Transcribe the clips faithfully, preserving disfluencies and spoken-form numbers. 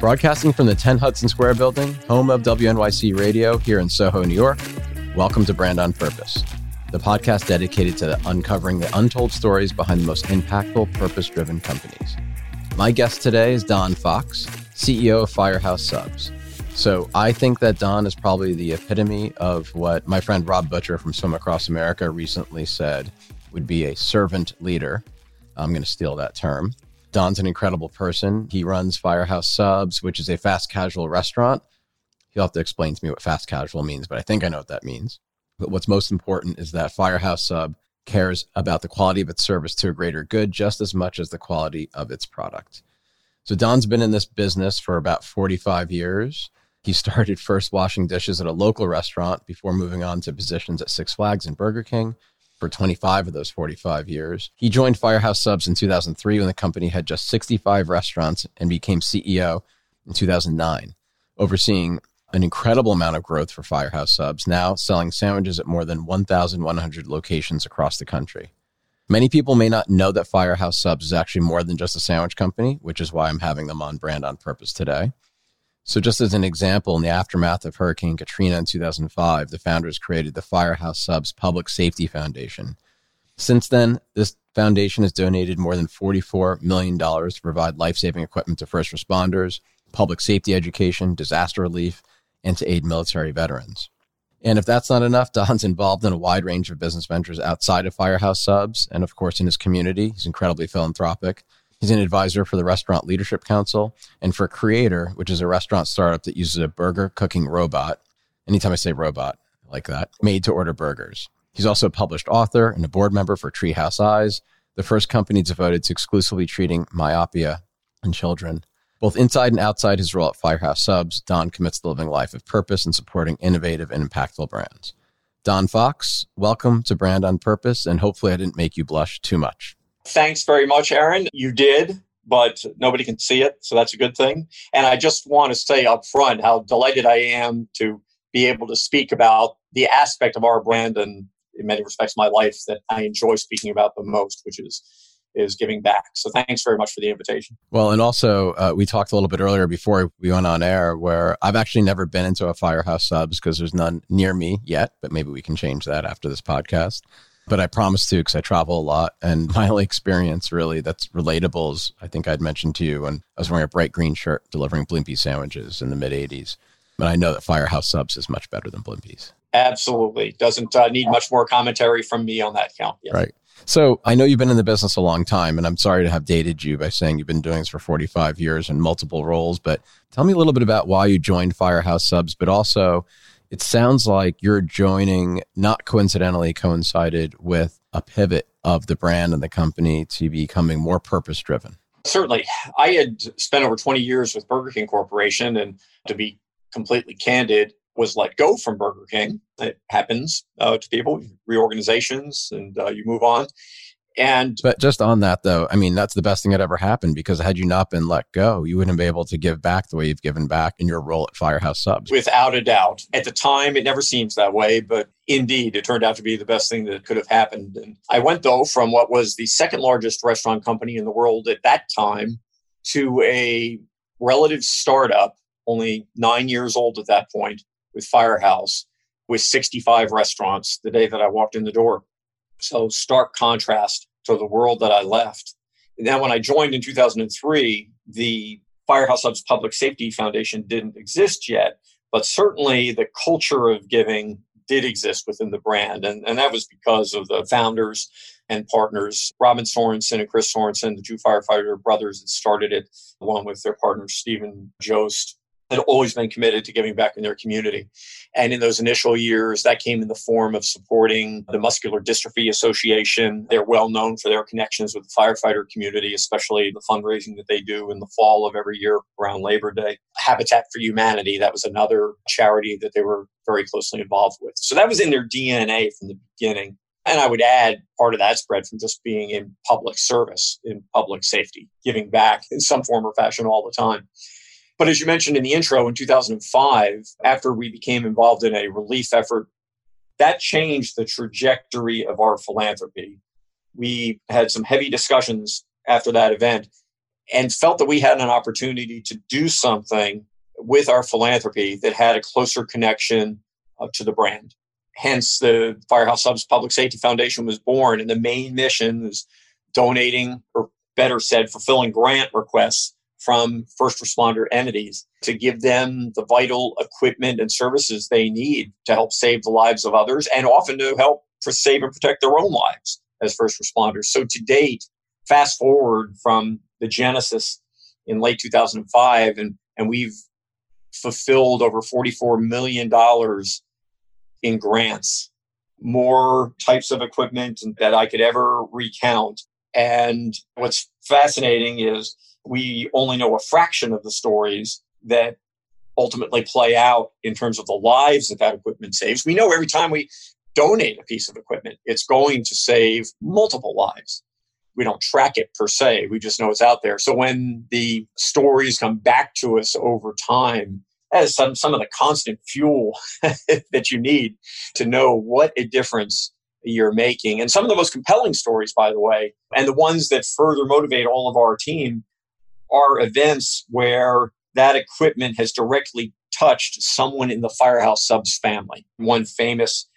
Broadcasting from the ten Hudson Square building, home of W N Y C Radio here in Soho, New York, welcome to Brand on Purpose, the podcast dedicated to the uncovering the untold stories behind the most impactful, purpose-driven companies. My guest today is Don Fox, C E O of Firehouse Subs. So I think that Don is probably the epitome of what my friend Rob Butcher from Swim Across America recently said would be a servant leader. I'm going to steal that term. Don's an incredible person. He runs Firehouse Subs, which is a fast casual restaurant. He'll have to explain to me what fast casual means, but I think I know what that means. But what's most important is that Firehouse Sub cares about the quality of its service to a greater good just as much as the quality of its product. So Don's been in this business for about forty-five years. He started first washing dishes at a local restaurant before moving on to positions at Six Flags and Burger King. For twenty-five of those forty-five years. He joined Firehouse Subs in two thousand three when the company had just sixty-five restaurants and became C E O in two thousand nine, overseeing an incredible amount of growth for Firehouse Subs, now selling sandwiches at more than eleven hundred locations across the country. Many people may not know that Firehouse Subs is actually more than just a sandwich company, which is why I'm having them on Brand on Purpose today. So just as an example, in the aftermath of Hurricane Katrina in two thousand five, the founders created the Firehouse Subs Public Safety Foundation. Since then, this foundation has donated more than forty-four million dollars to provide life-saving equipment to first responders, public safety education, disaster relief, and to aid military veterans. And if that's not enough, Don's involved in a wide range of business ventures outside of Firehouse Subs and, of course, in his community. He's incredibly philanthropic. He's an advisor for the Restaurant Leadership Council and for Creator, which is a restaurant startup that uses a burger cooking robot. Anytime I say robot, I like that, made to order burgers. He's also a published author and a board member for Treehouse Eyes, the first company devoted to exclusively treating myopia in children. Both inside and outside his role at Firehouse Subs, Don commits to living a life of purpose and supporting innovative and impactful brands. Don Fox, welcome to Brand on Purpose, and hopefully I didn't make you blush too much. Thanks very much, Aaron. You did, but nobody can see it, so that's a good thing. And I just want to say up front how delighted I am to be able to speak about the aspect of our brand and, in many respects, my life that I enjoy speaking about the most, which is is giving back. So thanks very much for the invitation. Well, and also, uh, we talked a little bit earlier before we went on air where I've actually never been into a Firehouse Subs because there's none near me yet, but maybe we can change that after this podcast. But I promise to, because I travel a lot, and my only experience really that's relatable is, I think I'd mentioned to you, when I was wearing a bright green shirt delivering Blimpie sandwiches in the mid eighties. But I know that Firehouse Subs is much better than Blimpie's. Absolutely. Doesn't uh, need much more commentary from me on that count. Yes. Right. So I know you've been in the business a long time, and I'm sorry to have dated you by saying you've been doing this for forty-five years in multiple roles, but tell me a little bit about why you joined Firehouse Subs, but also it sounds like you're joining, not coincidentally coincided with a pivot of the brand and the company to becoming more purpose-driven. Certainly. I had spent over twenty years with Burger King Corporation, and to be completely candid, was let go from Burger King. It happens uh, to people, reorganizations, and uh, you move on. And But just on that, though, I mean, that's the best thing that ever happened, because had you not been let go, you wouldn't be able to give back the way you've given back in your role at Firehouse Subs. Without a doubt. At the time, it never seems that way, but indeed, it turned out to be the best thing that could have happened. And I went, though, from what was the second largest restaurant company in the world at that time to a relative startup, only nine years old at that point, with Firehouse, with sixty-five restaurants the day that I walked in the door. So stark contrast to the world that I left. And then when I joined in two thousand three, the Firehouse Subs Public Safety Foundation didn't exist yet, but certainly the culture of giving did exist within the brand. And, and that was because of the founders and partners, Robin Sorenson and Chris Sorenson, the two firefighter brothers that started it, along with their partner, Stephen Jost, had always been committed to giving back in their community. And in those initial years, that came in the form of supporting the Muscular Dystrophy Association. They're well known for their connections with the firefighter community, especially the fundraising that they do in the fall of every year around Labor Day. Habitat for Humanity, that was another charity that they were very closely involved with. So that was in their D N A from the beginning. And I would add, part of that spread from just being in public service, in public safety, giving back in some form or fashion all the time. But as you mentioned in the intro, in two thousand five, after we became involved in a relief effort, that changed the trajectory of our philanthropy. We had some heavy discussions after that event and felt that we had an opportunity to do something with our philanthropy that had a closer connection uh, to the brand. Hence, the Firehouse Subs Public Safety Foundation was born, and the main mission is donating, or better said, fulfilling grant requests from first responder entities to give them the vital equipment and services they need to help save the lives of others, and often to help for save and protect their own lives as first responders. So to date, fast forward from the genesis in late two thousand five, and, and we've fulfilled over forty-four million dollars in grants, more types of equipment that I could ever recount. And what's fascinating is we only know a fraction of the stories that ultimately play out in terms of the lives that that equipment saves. We know every time we donate a piece of equipment, it's going to save multiple lives. We don't track it per se. We just know it's out there. So when the stories come back to us over time, that is some, some of the constant fuel that you need to know what a difference you're making. And some of the most compelling stories, by the way, and the ones that further motivate all of our team, are events where that equipment has directly touched someone in the Firehouse Subs family. One famous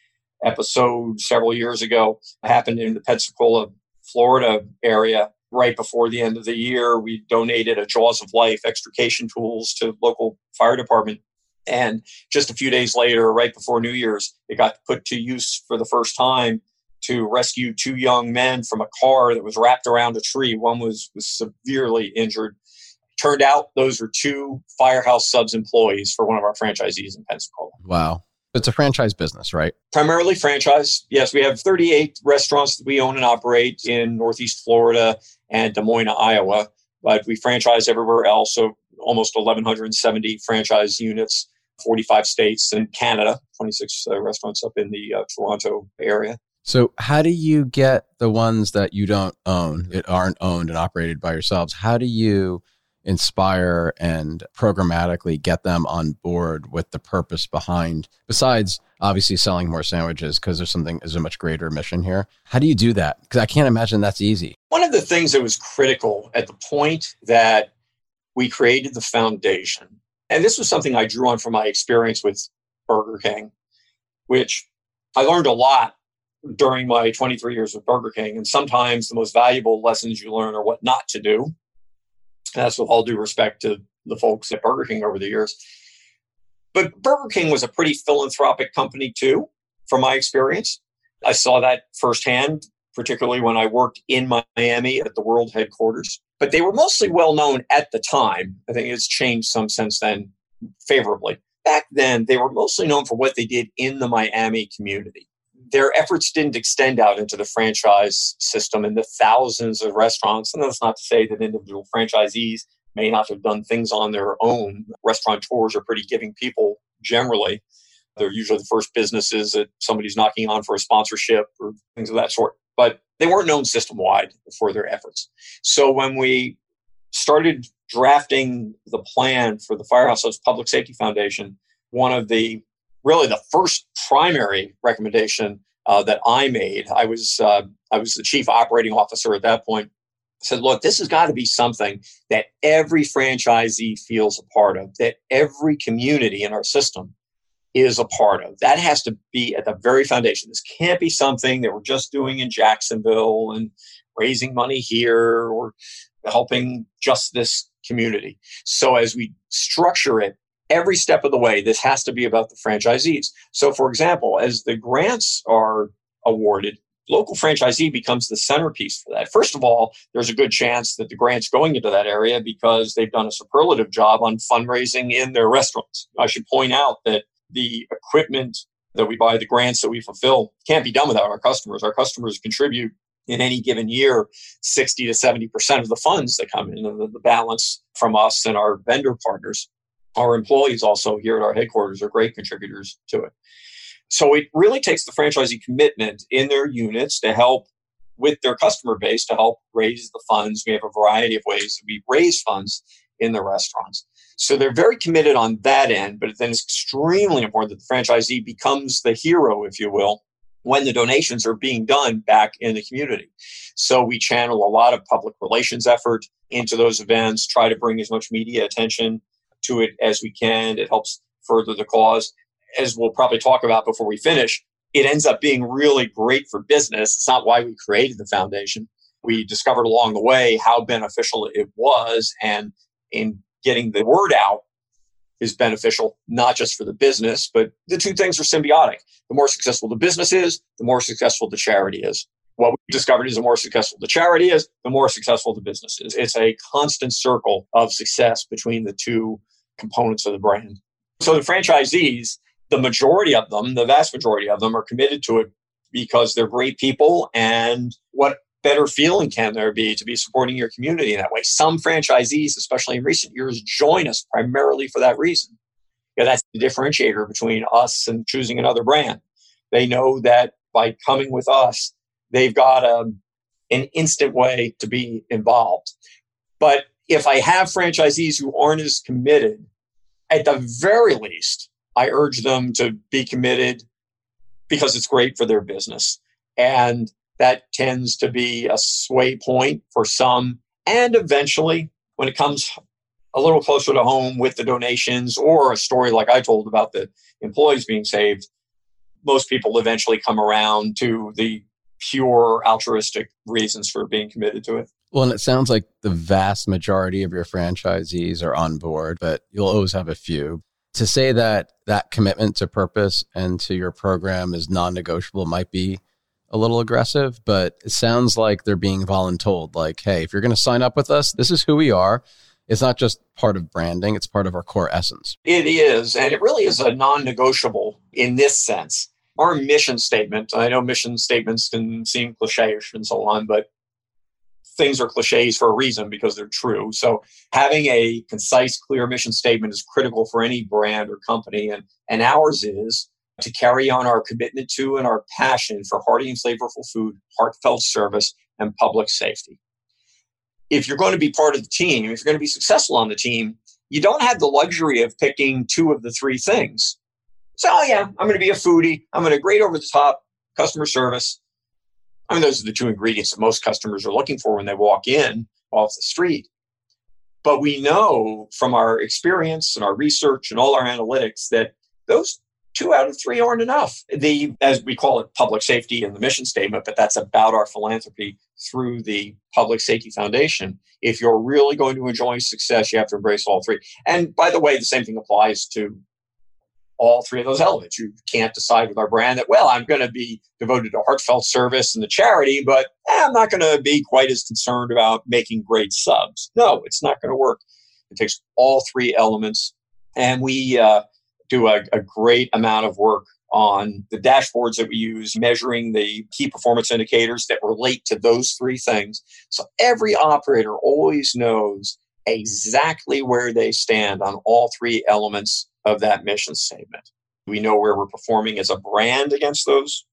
episode several years ago happened in the Pensacola, Florida area. Right before the end of the year, we donated a Jaws of Life extrication tools to local fire department. And just a few days later, right before New Year's, it got put to use for the first time to rescue two young men from a car that was wrapped around a tree. One was, was severely injured. Turned out those were two Firehouse Subs employees for one of our franchisees in Pensacola. Wow. It's a franchise business, right? Primarily franchise. Yes, we have thirty-eight restaurants that we own and operate in Northeast Florida and Des Moines, Iowa. But we franchise everywhere else, so almost eleven seventy franchise units, forty-five states and Canada, twenty-six uh, restaurants up in the uh, Toronto area. So how do you get the ones that you don't own, that aren't owned and operated by yourselves? How do you inspire and programmatically get them on board with the purpose behind, besides obviously selling more sandwiches, because there's something, there's a much greater mission here? How do you do that? Because I can't imagine that's easy. One of the things that was critical at the point that we created the foundation, and this was something I drew on from my experience with Burger King, which I learned a lot during my twenty-three years with Burger King. And sometimes the most valuable lessons you learn are what not to do. And that's with all due respect to the folks at Burger King over the years. But Burger King was a pretty philanthropic company too, from my experience. I saw that firsthand, particularly when I worked in Miami at the world headquarters. But they were mostly well-known at the time. I think it's changed some since then favorably. Back then, they were mostly known for what they did in the Miami community. Their efforts didn't extend out into the franchise system and the thousands of restaurants. And that's not to say that individual franchisees may not have done things on their own. Restaurateurs are pretty giving people generally. They're usually the first businesses that somebody's knocking on for a sponsorship or things of that sort. But they weren't known system-wide for their efforts. So when we started drafting the plan for the Firehouse Subs Public Safety Foundation, one of the Really, the first primary recommendation uh, that I made, I was uh, I was the chief operating officer at that point, I said, look, this has got to be something that every franchisee feels a part of, that every community in our system is a part of. That has to be at the very foundation. This can't be something that we're just doing in Jacksonville and raising money here or helping just this community. So as we structure it, every step of the way, this has to be about the franchisees. So, for example, as the grants are awarded, local franchisee becomes the centerpiece for that. First of all, there's a good chance that the grant's going into that area because they've done a superlative job on fundraising in their restaurants. I should point out that the equipment that we buy, the grants that we fulfill, can't be done without our customers. Our customers contribute in any given year sixty to seventy percent of the funds that come in, and the balance from us and our vendor partners. Our employees also here at our headquarters are great contributors to it. So it really takes the franchisee commitment in their units to help with their customer base to help raise the funds. We have a variety of ways that we raise funds in the restaurants. So they're very committed on that end, but then it's extremely important that the franchisee becomes the hero, if you will, when the donations are being done back in the community. So we channel a lot of public relations effort into those events, try to bring as much media attention to it as we can. It helps further the cause. As we'll probably talk about before we finish, it ends up being really great for business. It's not why we created the foundation. We discovered along the way how beneficial it was, and in getting the word out is beneficial, not just for the business, but the two things are symbiotic. The more successful the business is, the more successful the charity is. What we discovered is the more successful the charity is, the more successful the business is. It's a constant circle of success between the two components of the brand. So the franchisees, the majority of them, the vast majority of them are committed to it because they're great people. And what better feeling can there be to be supporting your community in that way? Some franchisees, especially in recent years, join us primarily for that reason. You know, that's the differentiator between us and choosing another brand. They know that by coming with us, they've got um, an instant way to be involved. But if I have franchisees who aren't as committed, at the very least, I urge them to be committed because it's great for their business. And that tends to be a sway point for some. And eventually, when it comes a little closer to home with the donations or a story like I told about the employees being saved, most people eventually come around to the pure altruistic reasons for being committed to it. Well, and it sounds like the vast majority of your franchisees are on board, but you'll always have a few. To say that that commitment to purpose and to your program is non-negotiable might be a little aggressive, but it sounds like they're being voluntold. Like, hey, if you're going to sign up with us, this is who we are. It's not just part of branding. It's part of our core essence. It is. And it really is a non-negotiable in this sense. Our mission statement, I know mission statements can seem cliche-ish and so on, but things are cliches for a reason because they're true. So having a concise, clear mission statement is critical for any brand or company. And, and ours is to carry on our commitment to and our passion for hearty and flavorful food, heartfelt service, and public safety. If you're going to be part of the team, if you're going to be successful on the team, you don't have the luxury of picking two of the three things. So, oh yeah, I'm going to be a foodie. I'm going to grade over the top customer service. I mean, those are the two ingredients that most customers are looking for when they walk in off the street. But we know from our experience and our research and all our analytics that those two out of three aren't enough. The, as we call it, public safety in the mission statement, but that's about our philanthropy through the Public Safety Foundation. If you're really going to enjoy success, you have to embrace all three. And by the way, the same thing applies to all three of those elements. You can't decide with our brand that, well, I'm going to be devoted to heartfelt service and the charity, but eh, I'm not going to be quite as concerned about making great subs. No, it's not going to work. It takes all three elements. And we uh, do a, a great amount of work on the dashboards that we use, measuring the key performance indicators that relate to those three things. So every operator always knows exactly where they stand on all three elements of that mission statement. We know where we're performing as a brand against those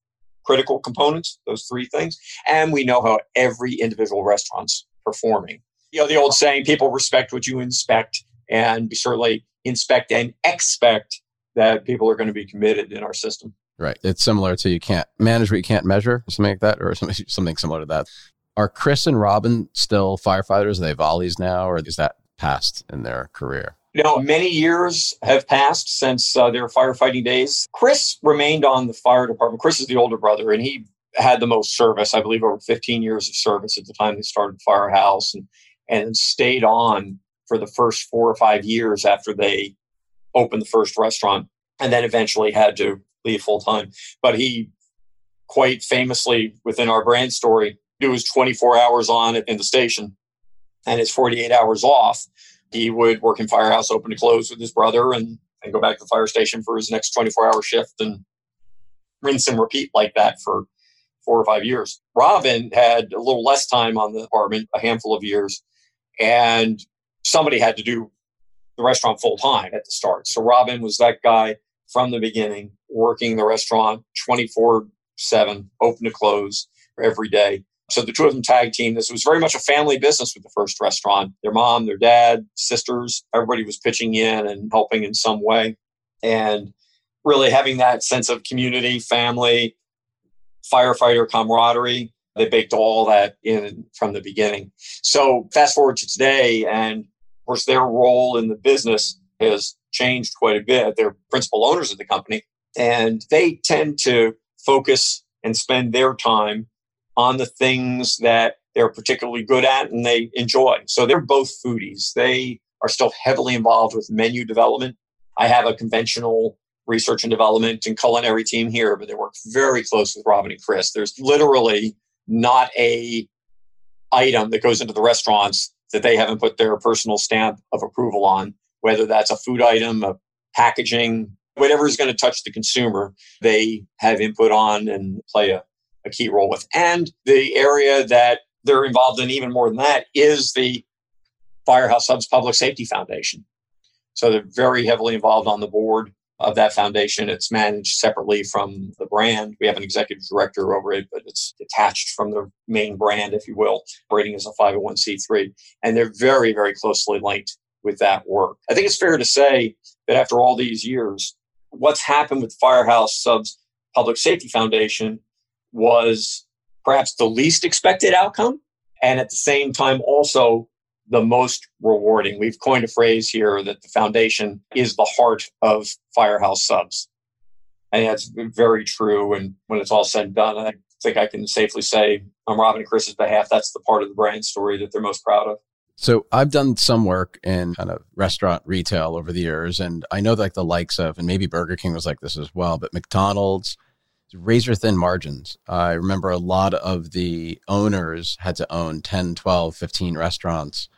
critical components, those three things, and we know how every individual restaurant's performing. You know, the old saying, people respect what you inspect, and we certainly inspect and expect that people are going to be committed in our system. Right. It's similar to you can't manage what you can't measure, something like that, or something similar to that. Are Chris and Robin still firefighters? Are they volleys now, or is that past in their career? You know, many years have passed since uh, their firefighting days. Chris remained on the fire department. Chris is the older brother, and he had the most service, I believe, over fifteen years of service at the time they started Firehouse, and, and stayed on for the first four or five years after they opened the first restaurant, and then eventually had to leave full time. But he quite famously, within our brand story, he was twenty-four hours on in the station and his forty-eight hours off. He would work in Firehouse, open to close with his brother, and, and go back to the fire station for his next twenty-four hour shift and rinse and repeat like that for four or five years. Robin had a little less time on the department, a handful of years, and somebody had to do the restaurant full time at the start. So Robin was that guy from the beginning, working the restaurant twenty-four seven, open to close every day. So the two of them tag team. This was very much a family business with the first restaurant. Their mom, their dad, sisters, everybody was pitching in and helping in some way. And really having that sense of community, family, firefighter camaraderie. They baked all that in from the beginning. So fast forward to today, and of course, their role in the business has changed quite a bit. They're principal owners of the company, and they tend to focus and spend their time on the things that they're particularly good at and they enjoy. So they're both foodies. They are still heavily involved with menu development. I have a conventional research and development and culinary team here, but they work very close with Robin and Chris. There's literally not a item that goes into the restaurants that they haven't put their personal stamp of approval on, whether that's a food item, a packaging, whatever is going to touch the consumer, they have input on and play a, a key role with. And the area that they're involved in even more than that is the Firehouse Subs Public Safety Foundation. So they're very heavily involved on the board of that foundation. It's managed separately from the brand. We have an executive director over it, but it's detached from the main brand, if you will, operating as a five oh one c three. And they're very, very closely linked with that work. I think it's fair to say that after all these years, what's happened with Firehouse Subs Public Safety Foundation was perhaps the least expected outcome, and at the same time, also the most rewarding. We've coined a phrase here that the foundation is the heart of Firehouse Subs. And that's very true. And when it's all said and done, I think I can safely say on Robin and Chris's behalf, that's the part of the brand story that they're most proud of. So I've done some work in kind of restaurant retail over the years, and I know like the likes of, and maybe Burger King was like this as well, but McDonald's, razor thin margins. I remember a lot of the owners had to own ten, twelve, fifteen restaurants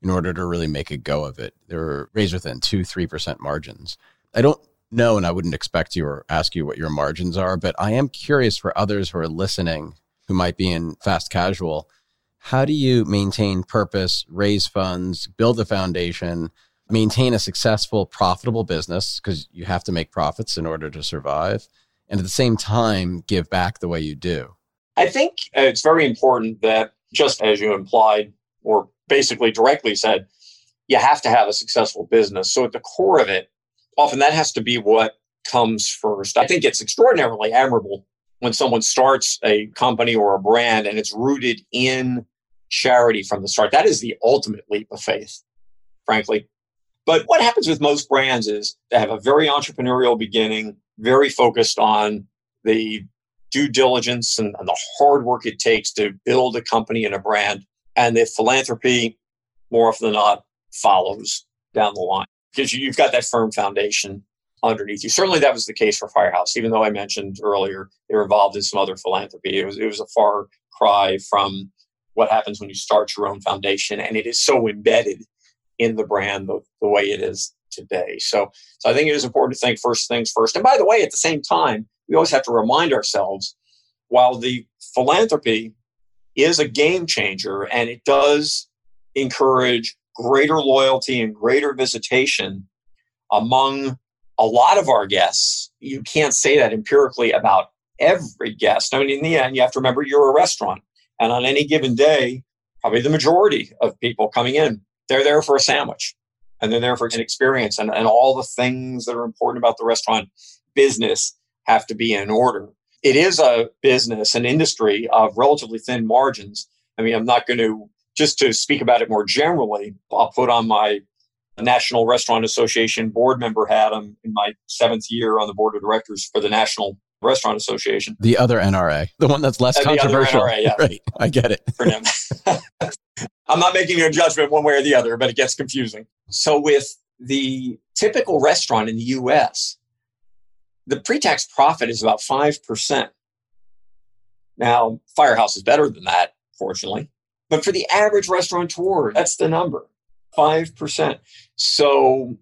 in order to really make a go of it. They were razor thin, two, three percent margins. I don't know, and I wouldn't expect you or ask you what your margins are, but I am curious for others who are listening who might be in fast casual. How do you maintain purpose, raise funds, build a foundation, maintain a successful, profitable business, because you have to make profits in order to survive, and at the same time, give back the way you do? I think it's very important that, just as you implied, or basically directly said, you have to have a successful business. So at the core of it, often that has to be what comes first. I think it's extraordinarily admirable when someone starts a company or a brand and it's rooted in charity from the start. That is the ultimate leap of faith, frankly. But what happens with most brands is they have a very entrepreneurial beginning, very focused on the due diligence and, and the hard work it takes to build a company and a brand. And the philanthropy, more often than not, follows down the line because you've got that firm foundation underneath you. Certainly that was the case for Firehouse, even though I mentioned earlier they were involved in some other philanthropy. It was, it was a far cry from what happens when you start your own foundation, and it is so embedded in the brand the, the way it is today. So, so I think it is important to think first things first. And by the way, at the same time, we always have to remind ourselves, while the philanthropy is a game changer and it does encourage greater loyalty and greater visitation among a lot of our guests, you can't say that empirically about every guest. I mean, in the end, you have to remember you're a restaurant. And on any given day, probably the majority of people coming in, they're there for a sandwich. And they're there for an experience, and, and all the things that are important about the restaurant business have to be in order. It is a business, an industry of relatively thin margins. I mean, I'm not going to, just to speak about it more generally, I'll put on my National Restaurant Association board member hat. I'm in my seventh year on the board of directors for the National Restaurant Association. The other N R A, the one that's less uh, controversial. N R A, yeah. Right. I get it. For them. I'm not making a judgment one way or the other, but it gets confusing. So with the typical restaurant in the U S, the pre-tax profit is about five percent. Now, Firehouse is better than that, fortunately. But for the average restaurateur, that's the number, five percent. So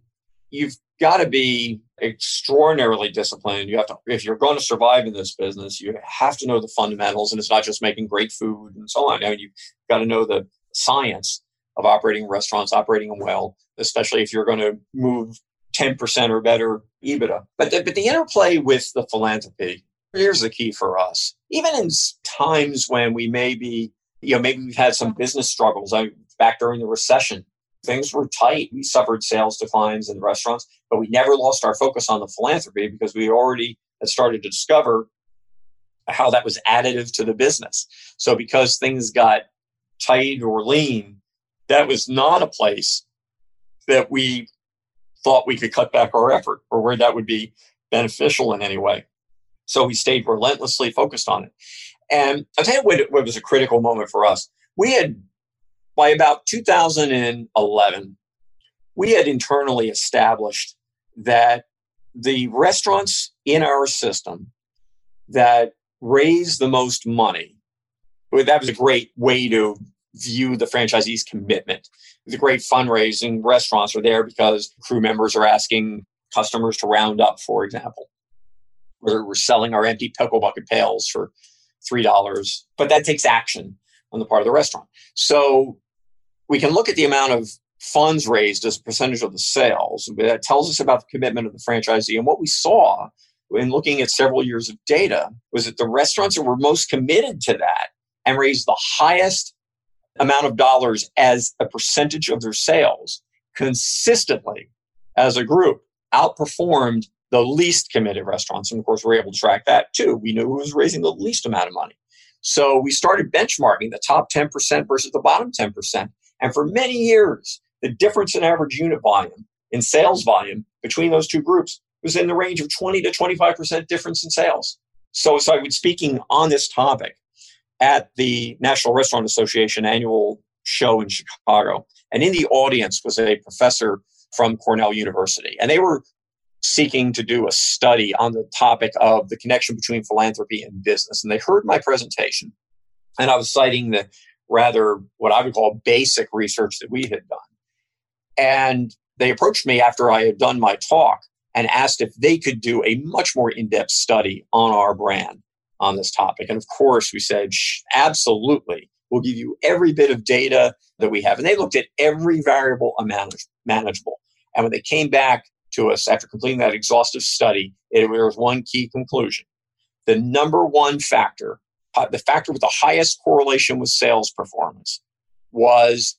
you've got to be extraordinarily disciplined. You have to, if you're going to survive in this business, you have to know the fundamentals. And it's not just making great food and so on. I mean, you've got to know the science of operating restaurants, operating them well, especially if you're going to move ten percent or better EBITDA. But the, but the interplay with the philanthropy, here's the key for us. Even in times when we may be, you know, maybe we've had some business struggles. I, back during the recession, things were tight. We suffered sales declines in restaurants, but we never lost our focus on the philanthropy because we already had started to discover how that was additive to the business. So because things got tight or lean, that was not a place that we thought we could cut back our effort or where that would be beneficial in any way. So we stayed relentlessly focused on it. And I'll tell you what, what was a critical moment for us. We had, by about two thousand eleven, we had internally established that the restaurants in our system that raised the most money, that was a great way to view the franchisee's commitment. The great fundraising restaurants are there because crew members are asking customers to round up, for example. We're selling our empty pickle bucket pails for three dollars, but that takes action on the part of the restaurant. So we can look at the amount of funds raised as a percentage of the sales. That tells us about the commitment of the franchisee. And what we saw in looking at several years of data was that the restaurants that were most committed to that and raised the highest amount of dollars as a percentage of their sales consistently as a group outperformed the least committed restaurants. And of course, we were able to track that too. We knew who was raising the least amount of money. So we started benchmarking the top ten percent versus the bottom ten percent. And for many years, the difference in average unit volume, in sales volume between those two groups was in the range of twenty to twenty-five percent difference in sales. So, so I was speaking on this topic at the National Restaurant Association annual show in Chicago. And in the audience was a professor from Cornell University. And they were seeking to do a study on the topic of the connection between philanthropy and business. And they heard my presentation. And I was citing the rather what I would call basic research that we had done. And they approached me after I had done my talk and asked if they could do a much more in-depth study on our brand on this topic. And of course, we said, absolutely, we'll give you every bit of data that we have. And they looked at every variable manage- manageable. And when they came back to us after completing that exhaustive study, it, there was one key conclusion. The number one factor, uh, the factor with the highest correlation with sales performance was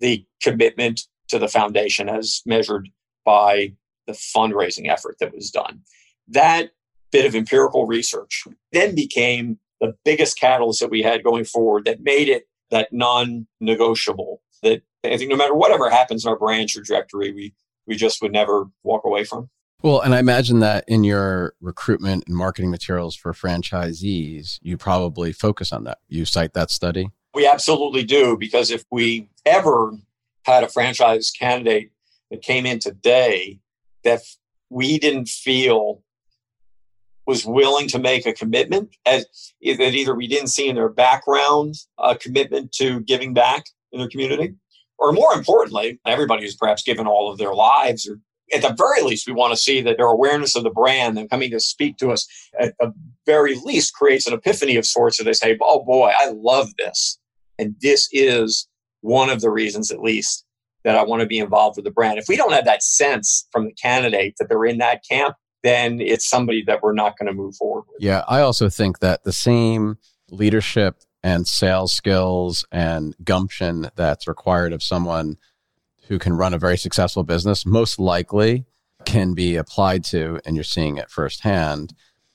the commitment to the foundation as measured by the fundraising effort that was done. That bit of empirical research then became the biggest catalyst that we had going forward that made it that non-negotiable, that I think no matter whatever happens in our brand trajectory, we we just would never walk away from. Well, and I imagine that in your recruitment and marketing materials for franchisees, you probably focus on that. You cite that study? We absolutely do, because if we ever had a franchise candidate that came in today that we didn't feel was willing to make a commitment, as that either we didn't see in their background a commitment to giving back in their community, or more importantly, everybody who's perhaps given all of their lives, or at the very least, we want to see that their awareness of the brand and coming to speak to us at the very least creates an epiphany of sorts that they say, oh boy, I love this. And this is one of the reasons, at least, that I want to be involved with the brand. If we don't have that sense from the candidate that they're in that camp, then it's somebody that we're not going to move forward with. Yeah, I also think that the same leadership and sales skills and gumption that's required of someone who can run a very successful business most likely can be applied to, and you're seeing it firsthand,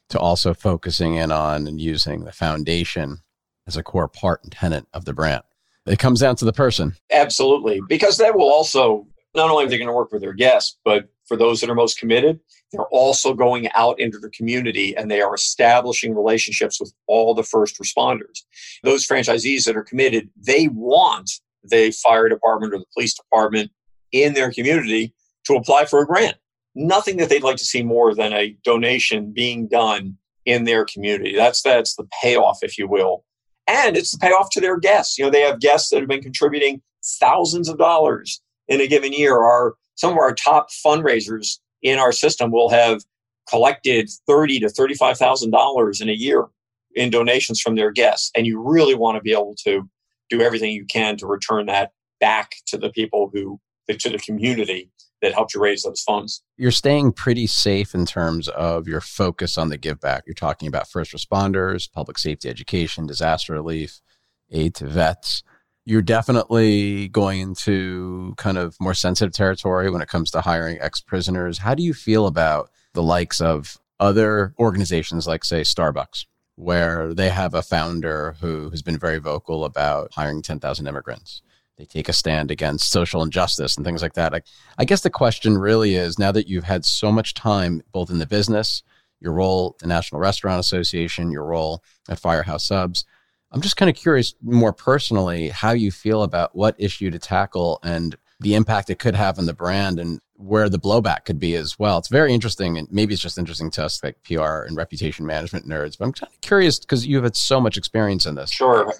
to also focusing in on and using the foundation as a core part and tenet of the brand. It comes down to the person. Absolutely. Because that will also, not only are they going to work with their guests, but for those that are most committed, they're also going out into the community and they are establishing relationships with all the first responders. Those franchisees that are committed, they want the fire department or the police department in their community to apply for a grant. Nothing that they'd like to see more than a donation being done in their community. That's that's the payoff, if you will. And it's the payoff to their guests. You know, they have guests that have been contributing thousands of dollars in a given year. Our, some of our top fundraisers in our system will have collected thirty thousand to thirty-five thousand dollars in a year in donations from their guests. And you really want to be able to do everything you can to return that back to the people who, to the community that helped you raise those funds. You're staying pretty safe in terms of your focus on the give back. You're talking about first responders, public safety education, disaster relief, aid to vets. You're definitely going into kind of more sensitive territory when it comes to hiring ex-prisoners. How do you feel about the likes of other organizations like, say, Starbucks, where they have a founder who has been very vocal about hiring ten thousand immigrants. They take a stand against social injustice and things like that. I, I guess the question really is, now that you've had so much time, both in the business, your role at the National Restaurant Association, your role at Firehouse Subs, I'm just kind of curious more personally how you feel about what issue to tackle and the impact it could have on the brand and where the blowback could be as well. It's very interesting, and maybe it's just interesting to us like P R and reputation management nerds, but I'm kind of curious because you've had so much experience in this. Sure.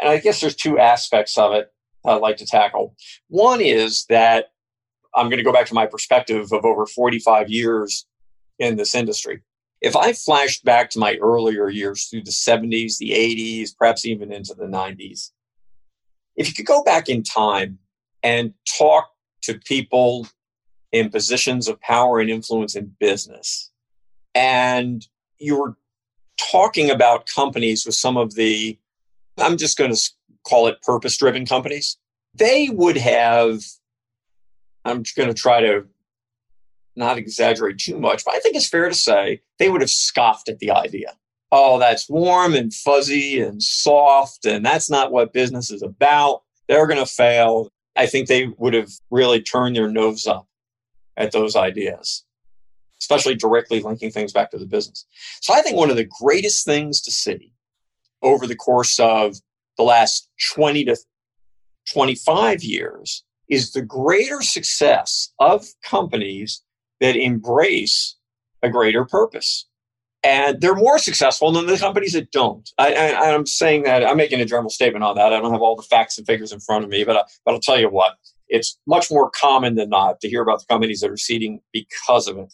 And I guess there's two aspects of it I'd like to tackle. One is that I'm going to go back to my perspective of over forty-five years in this industry. If I flashed back to my earlier years through the seventies, the eighties, perhaps even into the nineties, if you could go back in time and talk to people in positions of power and influence in business, and you were talking about companies with some of the, I'm just going to call it purpose-driven companies, they would have, I'm going to try to not exaggerate too much, but I think it's fair to say they would have scoffed at the idea. Oh, that's warm and fuzzy and soft, and that's not what business is about. They're going to fail. I think they would have really turned their nose up at those ideas, especially directly linking things back to the business. So I think one of the greatest things to see over the course of the last twenty to twenty-five years is the greater success of companies that embrace a greater purpose. And they're more successful than the companies that don't. I, I, I'm saying that, I'm making a general statement on that. I don't have all the facts and figures in front of me, but, I, but I'll tell you what, it's much more common than not to hear about the companies that are receding because of it.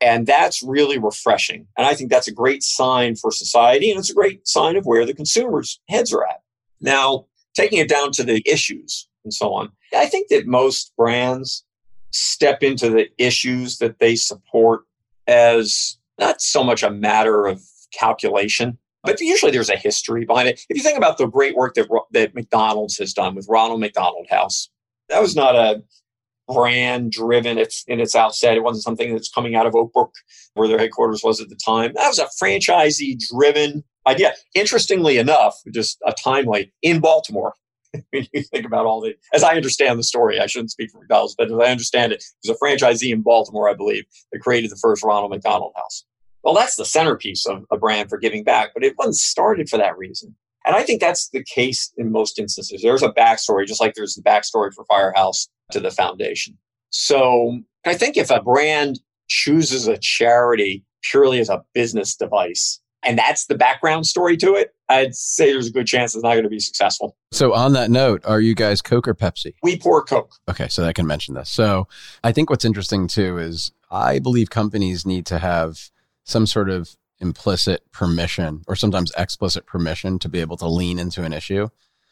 And that's really refreshing. And I think that's a great sign for society, and it's a great sign of where the consumers' heads are at. Now, taking it down to the issues and so on, I think that most brands step into the issues that they support as not so much a matter of calculation, but usually there's a history behind it. If you think about the great work that, that McDonald's has done with Ronald McDonald House, that was not a brand driven it's in its outset. It wasn't something that's coming out of Oak Brook, where their headquarters was at the time. That was a franchisee driven idea. Interestingly enough, just a timely, in Baltimore. When you think about all the, as I understand the story, I shouldn't speak for McDonald's, but as I understand it, it was a franchisee in Baltimore, I believe, that created the first Ronald McDonald House. Well, that's the centerpiece of a brand for giving back, but it wasn't started for that reason. And I think that's the case in most instances. There's a backstory, just like there's the backstory for Firehouse to the foundation. So I think if a brand chooses a charity purely as a business device, and that's the background story to it, I'd say there's a good chance it's not going to be successful. So on that note, are you guys Coke or Pepsi? We pour Coke. Okay, so I can mention this. So I think what's interesting too is I believe companies need to have some sort of implicit permission or sometimes explicit permission to be able to lean into an issue.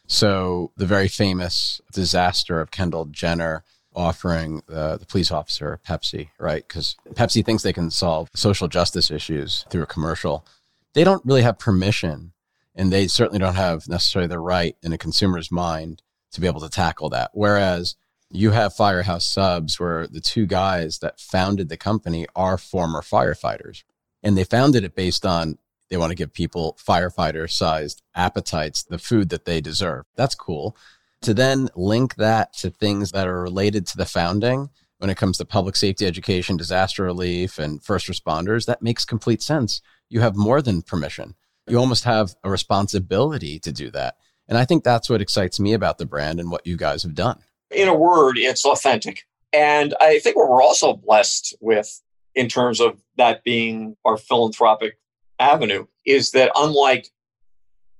So the very famous disaster of Kendall Jenner offering uh, the police officer Pepsi, right? Because Pepsi thinks they can solve social justice issues through a commercial. They don't really have permission, and they certainly don't have necessarily the right in a consumer's mind to be able to tackle that. Whereas you have Firehouse Subs, where the two guys that founded the company are former firefighters, and they founded it based on they want to give people firefighter-sized appetites, the food that they deserve. That's cool. To then link that to things that are related to the founding when it comes to public safety education, disaster relief, and first responders, that makes complete sense. You have more than permission. You almost have a responsibility to do that. And I think that's what excites me about the brand and what you guys have done. In a word, it's authentic. And I think what we're also blessed with in terms of that being our philanthropic avenue is that unlike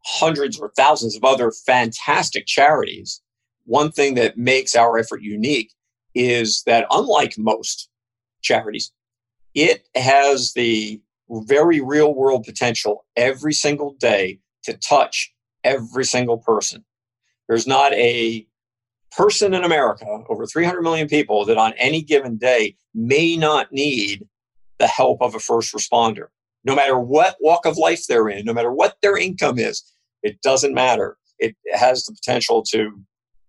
hundreds or thousands of other fantastic charities, one thing that makes our effort unique is that unlike most charities, it has the very real world potential every single day to touch every single person. There's not a person in America, over three hundred million people, that on any given day may not need the help of a first responder. No matter what walk of life they're in, no matter what their income is, it doesn't matter. It has the potential to,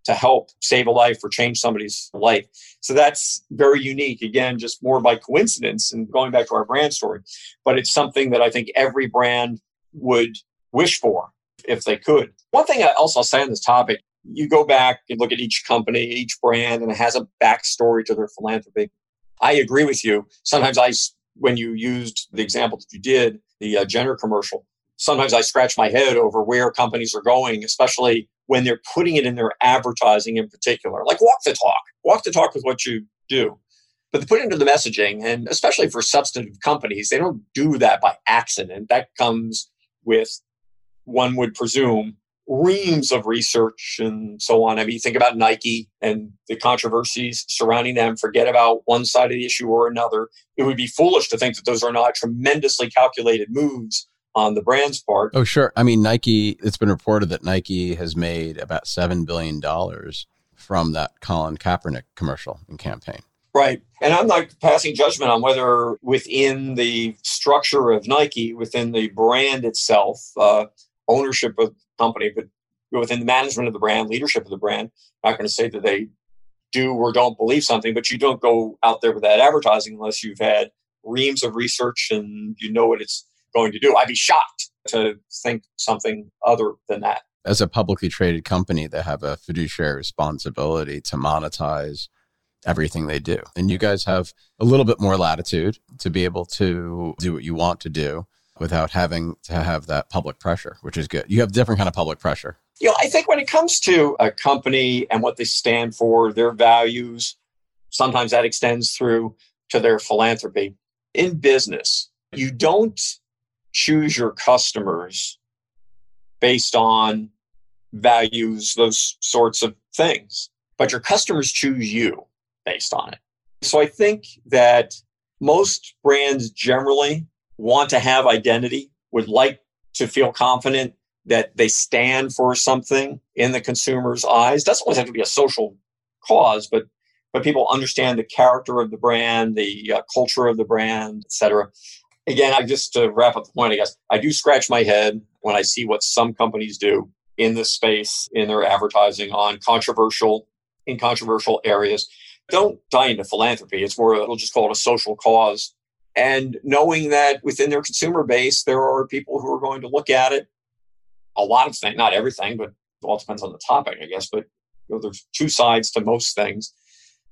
to help save a life or change somebody's life. So that's very unique. Again, just more by coincidence and going back to our brand story. But it's something that I think every brand would wish for if they could. One thing I also say on this topic, you go back and look at each company, each brand, and it has a backstory to their philanthropy. I agree with you. Sometimes I, when you used the example that you did, the uh, Jenner commercial, sometimes I scratch my head over where companies are going, especially when they're putting it in their advertising in particular. Like walk the talk, walk the talk with what you do. But they put it into the messaging, and especially for substantive companies, they don't do that by accident. That comes with, one would presume, reams of research and so on. I mean, you think about Nike and the controversies surrounding them, forget about one side of the issue or another. It would be foolish to think that those are not tremendously calculated moves on the brand's part. Oh, sure. I mean, Nike, it's been reported that Nike has made about seven billion dollars from that Colin Kaepernick commercial and campaign. Right. And I'm not passing judgment on whether within the structure of Nike, within the brand itself, uh, ownership of the company, but within the management of the brand, leadership of the brand, I'm not going to say that they do or don't believe something, but you don't go out there with that advertising unless you've had reams of research and you know what it's going to do. I'd be shocked to think something other than that. As a publicly traded company, they have a fiduciary responsibility to monetize everything they do. And you guys have a little bit more latitude to be able to do what you want to do without having to have that public pressure, which is good. You have different kind of public pressure. You know, I think when it comes to a company and what they stand for, their values, sometimes that extends through to their philanthropy. In business, you don't choose your customers based on values, those sorts of things, but your customers choose you based on it. So I think that most brands generally want to have identity, would like to feel confident that they stand for something in the consumer's eyes. Doesn't always have to be a social cause, but but people understand the character of the brand, the uh, culture of the brand, et cetera. Again, I just to wrap up the point, I guess, I do scratch my head when I see what some companies do in this space, in their advertising on controversial, in controversial areas. Don't die into philanthropy. It's more, it'll just call it a social cause. And knowing that within their consumer base, there are people who are going to look at it, a lot of things, not everything, but it all depends on the topic, I guess. But you know, there's two sides to most things.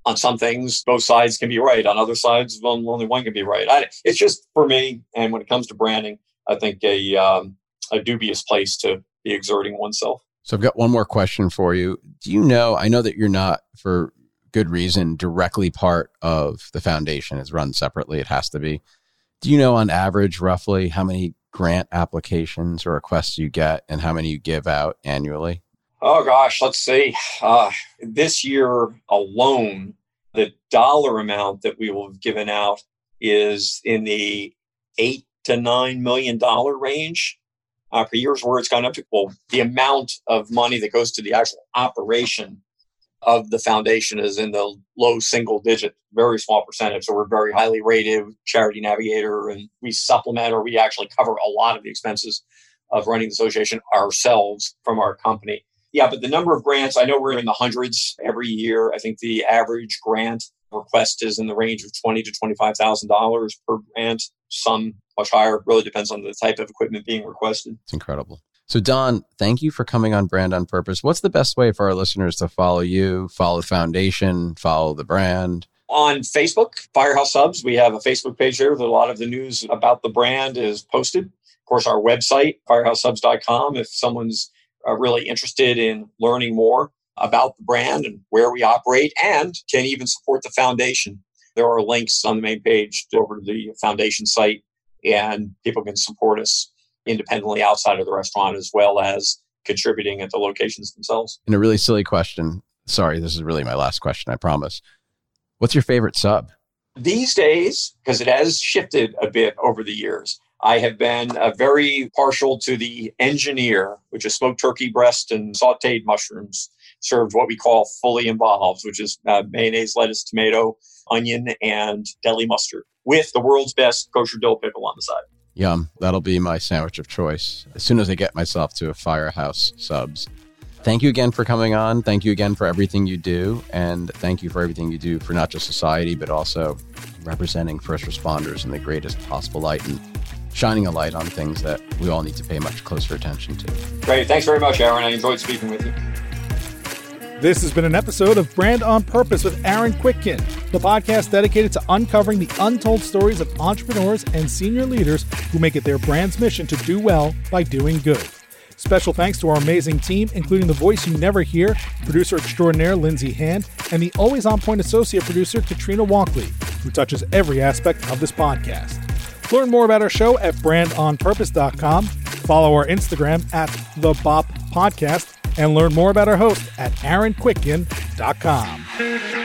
On some things, both sides can be right. On other sides, only one can be right. I, it's just for me, and when it comes to branding, I think a, um, a dubious place to be exerting oneself. So I've got one more question for you. Do you know, I know that you're not, for good reason, directly part of the foundation. Is run separately. It has to be. Do you know on average roughly how many grant applications or requests you get and how many you give out annually? Oh gosh, let's see. Uh, this year alone, the dollar amount that we will have given out is in the eight to nine million dollar range uh, per year is where it's gone up to. Well, the amount of money that goes to the actual operation of the foundation is in the low single digit, very small percentage. So we're very highly rated Charity Navigator, and we supplement or we actually cover a lot of the expenses of running the association ourselves from our company. Yeah, but the number of grants, I know we're in the hundreds every year. I think the average grant request is in the range of twenty thousand dollars to twenty-five thousand dollars per grant. Some much higher, really depends on the type of equipment being requested. It's incredible. So Don, thank you for coming on Brand on Purpose. What's the best way for our listeners to follow you, follow the foundation, follow the brand? On Facebook, Firehouse Subs, we have a Facebook page here that a lot of the news about the brand is posted. Of course, our website, firehouse subs dot com, if someone's uh, really interested in learning more about the brand and where we operate and can even support the foundation. There are links on the main page over to the foundation site, and people can support us independently outside of the restaurant, as well as contributing at the locations themselves. And a really silly question. Sorry, this is really my last question, I promise. What's your favorite sub? These days, because it has shifted a bit over the years, I have been uh, very partial to the engineer, which is smoked turkey breast and sauteed mushrooms, served what we call fully involved, which is uh, mayonnaise, lettuce, tomato, onion, and deli mustard, with the world's best kosher dill pickle on the side. Yum. That'll be my sandwich of choice as soon as I get myself to a Firehouse Subs. Thank you again for coming on. Thank you again for everything you do. And thank you for everything you do for not just society, but also representing first responders in the greatest possible light and shining a light on things that we all need to pay much closer attention to. Great. Thanks very much, Aaron. I enjoyed speaking with you. This has been an episode of Brand on Purpose with Aaron Quitkin, the podcast dedicated to uncovering the untold stories of entrepreneurs and senior leaders who make it their brand's mission to do well by doing good. Special thanks to our amazing team, including the voice you never hear, producer extraordinaire Lindsay Hand, and the always-on-point associate producer Katrina Walkley, who touches every aspect of this podcast. Learn more about our show at brand on purpose dot com, follow our Instagram at The Bop Podcast, and learn more about our host at aaron quitkin dot com.